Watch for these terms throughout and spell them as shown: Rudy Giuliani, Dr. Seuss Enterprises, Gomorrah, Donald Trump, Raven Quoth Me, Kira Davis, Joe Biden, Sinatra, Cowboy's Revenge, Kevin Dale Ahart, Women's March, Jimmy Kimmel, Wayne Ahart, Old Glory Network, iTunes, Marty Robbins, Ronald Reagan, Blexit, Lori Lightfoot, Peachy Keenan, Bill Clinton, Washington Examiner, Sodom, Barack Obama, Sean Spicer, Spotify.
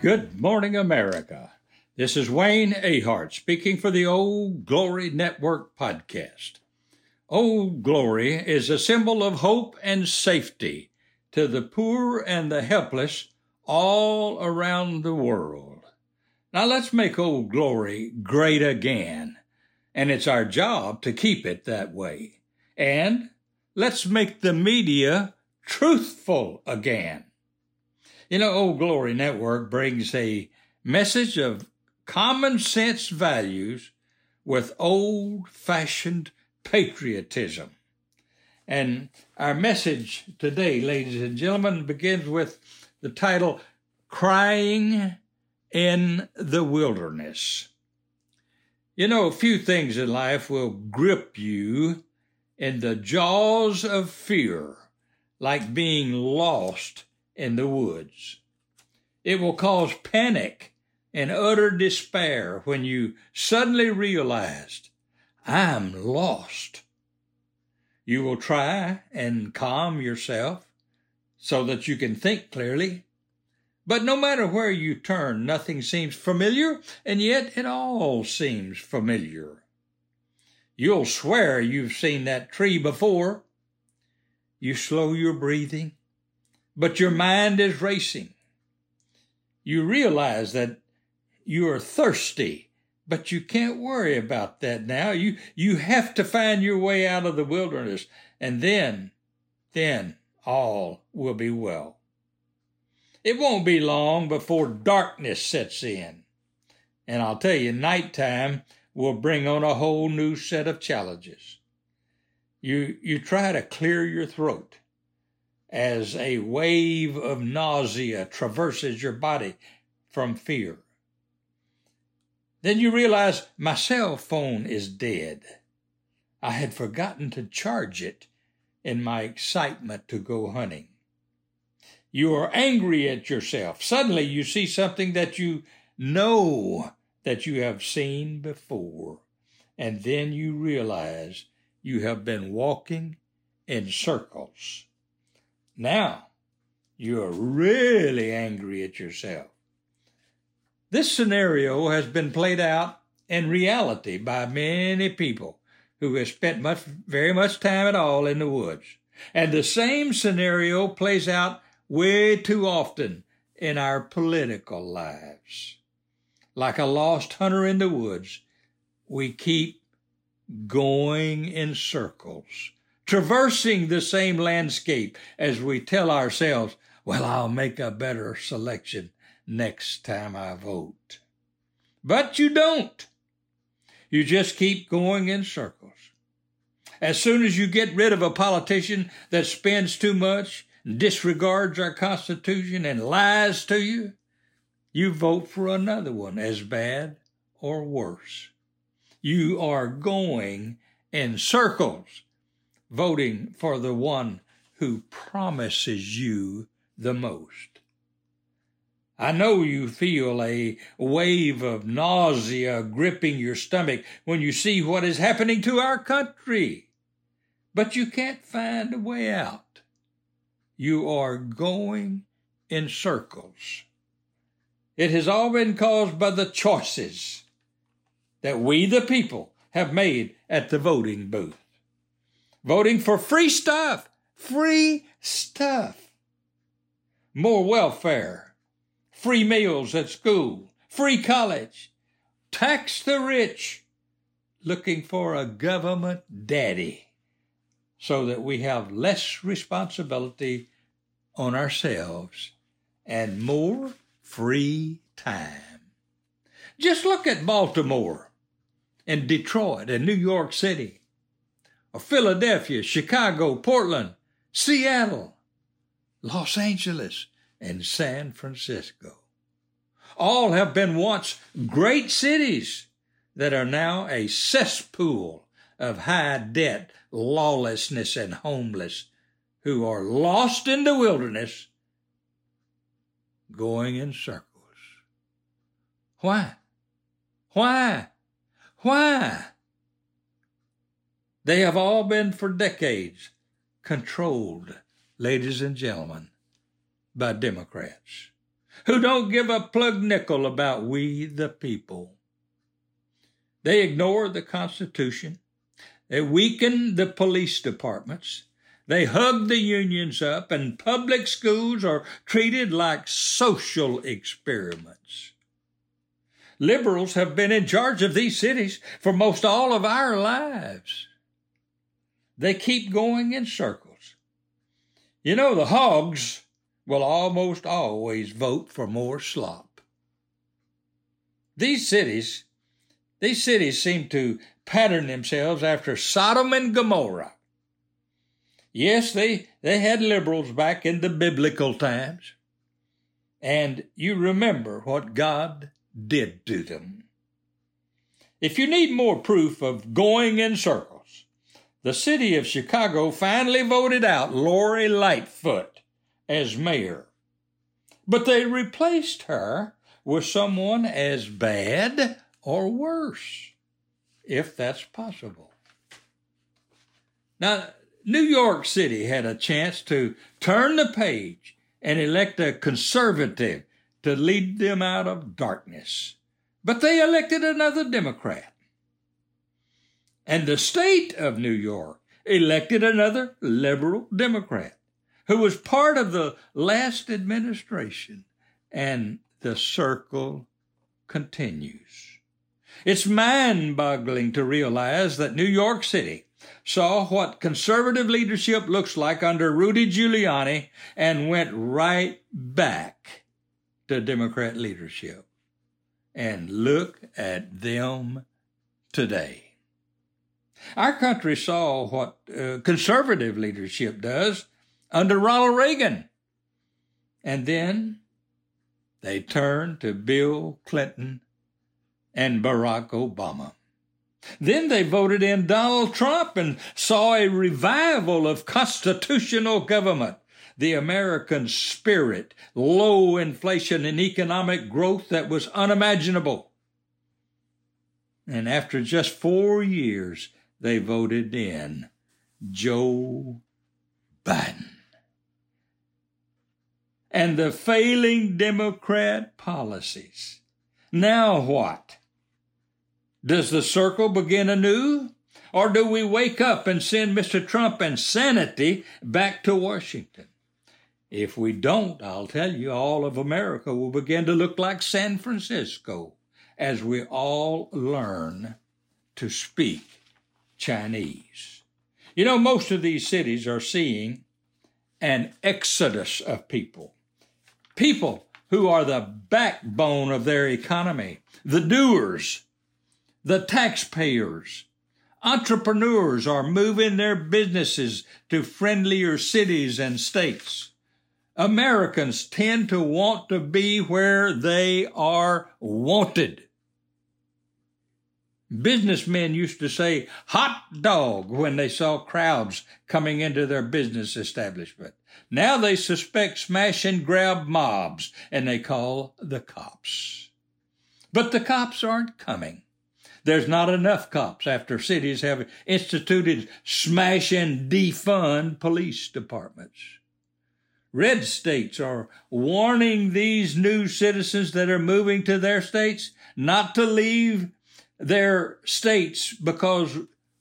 Good morning, America. This is Wayne Ahart speaking for the Old Glory Network podcast. Old Glory is a symbol of hope and safety to the poor and the helpless all around the world. Now let's make Old Glory great again, and it's our job to keep it that way. And let's make the media truthful again. You know, Old Glory Network brings a message of common sense values with old-fashioned patriotism. And our message today, ladies and gentlemen, begins with the title, Crying in the Wilderness. You know, few things in life will grip you in the jaws of fear like being lost in the woods. It will cause panic and utter despair when you suddenly realize, I'm lost. You will try and calm yourself so that you can think clearly. But no matter where you turn, nothing seems familiar, and yet it all seems familiar. You'll swear you've seen that tree before. You slow your breathing, but your mind is racing. You realize that you are thirsty, but you can't worry about that now. You have to find your way out of the wilderness, and then all will be well. It won't be long before darkness sets in. And I'll tell you, nighttime will bring on a whole new set of challenges. You try to clear your throat as a wave of nausea traverses your body from fear. Then you realize my cell phone is dead. I had forgotten to charge it in my excitement to go hunting. You are angry at yourself. Suddenly you see something that you know that you have seen before, and then you realize you have been walking in circles. Now, you're really angry at yourself. This scenario has been played out in reality by many people who have spent very much time at all in the woods. And the same scenario plays out way too often in our political lives. Like a lost hunter in the woods, we keep going in circles, traversing the same landscape as we tell ourselves, well, I'll make a better selection next time I vote. But you don't. You just keep going in circles. As soon as you get rid of a politician that spends too much, disregards our Constitution, and lies to you, you vote for another one as bad or worse. You are going in circles, voting for the one who promises you the most. I know you feel a wave of nausea gripping your stomach when you see what is happening to our country, but you can't find a way out. You are going in circles. It has all been caused by the choices that we, the people, have made at the voting booth. Voting for free stuff, more welfare, free meals at school, free college, tax the rich, looking for a government daddy so that we have less responsibility on ourselves and more free time. Just look at Baltimore and Detroit and New York City, Philadelphia, Chicago, Portland, Seattle, Los Angeles, and San Francisco. All have been once great cities that are now a cesspool of high debt, lawlessness, and homeless who are lost in the wilderness, going in circles. Why? Why? Why? They have all been for decades controlled, ladies and gentlemen, by Democrats who don't give a plug nickel about we the people. They ignore the Constitution. They weaken the police departments. They hug the unions up, and public schools are treated like social experiments. Liberals have been in charge of these cities for most all of our lives. They keep going in circles. You know, the hogs will almost always vote for more slop. These cities seem to pattern themselves after Sodom and Gomorrah. Yes, they had liberals back in the biblical times. And you remember what God did to them. If you need more proof of going in circles, the city of Chicago finally voted out Lori Lightfoot as mayor. But they replaced her with someone as bad or worse, if that's possible. Now, New York City had a chance to turn the page and elect a conservative to lead them out of darkness. But they elected another Democrat. And the state of New York elected another liberal Democrat who was part of the last administration. And the circle continues. It's mind-boggling to realize that New York City saw what conservative leadership looks like under Rudy Giuliani and went right back to Democrat leadership. And look at them today. Our country saw what conservative leadership does under Ronald Reagan. And then they turned to Bill Clinton and Barack Obama. Then they voted in Donald Trump and saw a revival of constitutional government, the American spirit, low inflation and economic growth that was unimaginable. And after just 4 years, they voted in Joe Biden. And the failing Democrat policies. Now what? Does the circle begin anew? Or do we wake up and send Mr. Trump and sanity back to Washington? If we don't, I'll tell you, all of America will begin to look like San Francisco as we all learn to speak Chinese. You know, most of these cities are seeing an exodus of people. People who are the backbone of their economy, the doers, the taxpayers. Entrepreneurs are moving their businesses to friendlier cities and states. Americans tend to want to be where they are wanted. Businessmen used to say hot dog when they saw crowds coming into their business establishment. Now they suspect smash and grab mobs, and they call the cops. But the cops aren't coming. There's not enough cops after cities have instituted smash and defund police departments. Red states are warning these new citizens that are moving to their states not to leave their states because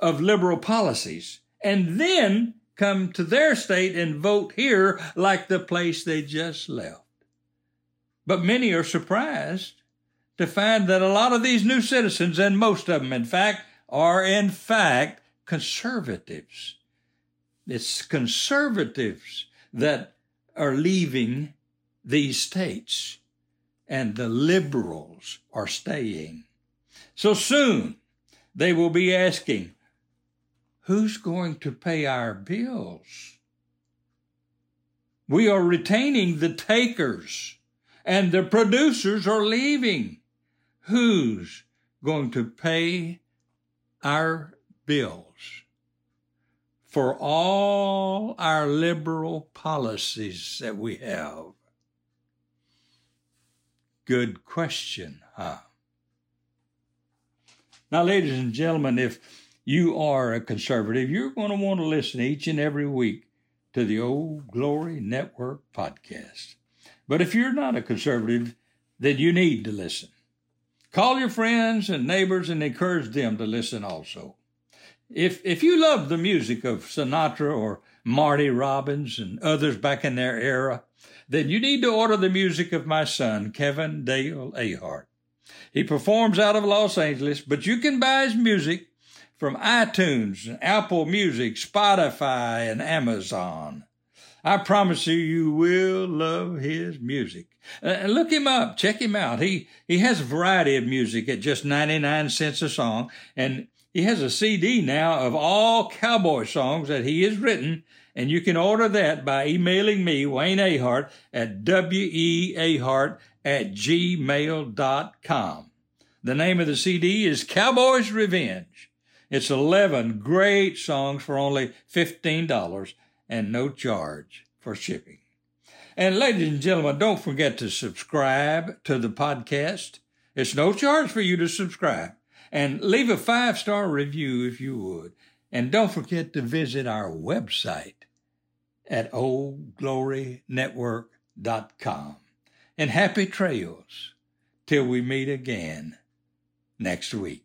of liberal policies, and then come to their state and vote here like the place they just left. But many are surprised to find that a lot of these new citizens, and most of them, in fact, are in fact conservatives. It's conservatives that are leaving these states, and the liberals are staying. So soon they will be asking, who's going to pay our bills? We are retaining the takers, and the producers are leaving. Who's going to pay our bills for all our liberal policies that we have? Good question, huh? Now, ladies and gentlemen, if you are a conservative, you're going to want to listen each and every week to the Old Glory Network podcast. But if you're not a conservative, then you need to listen. Call your friends and neighbors and encourage them to listen also. If you love the music of Sinatra or Marty Robbins and others back in their era, then you need to order the music of my son, Kevin Dale Ahart. He performs out of Los Angeles, but you can buy his music from iTunes, Apple Music, Spotify, and Amazon. I promise you will love his music. Look him up. Check him out. He has a variety of music at just 99 cents a song, and he has a CD now of all cowboy songs that he has written, and you can order that by emailing me, Wayne Ahart, at weahart@gmail.com. The name of the CD is Cowboy's Revenge. It's 11 great songs for only $15 and no charge for shipping. And ladies and gentlemen, don't forget to subscribe to the podcast. It's no charge for you to subscribe. And leave a 5-star review if you would. And don't forget to visit our website at oldglorynetwork.com. And happy trails till we meet again next week.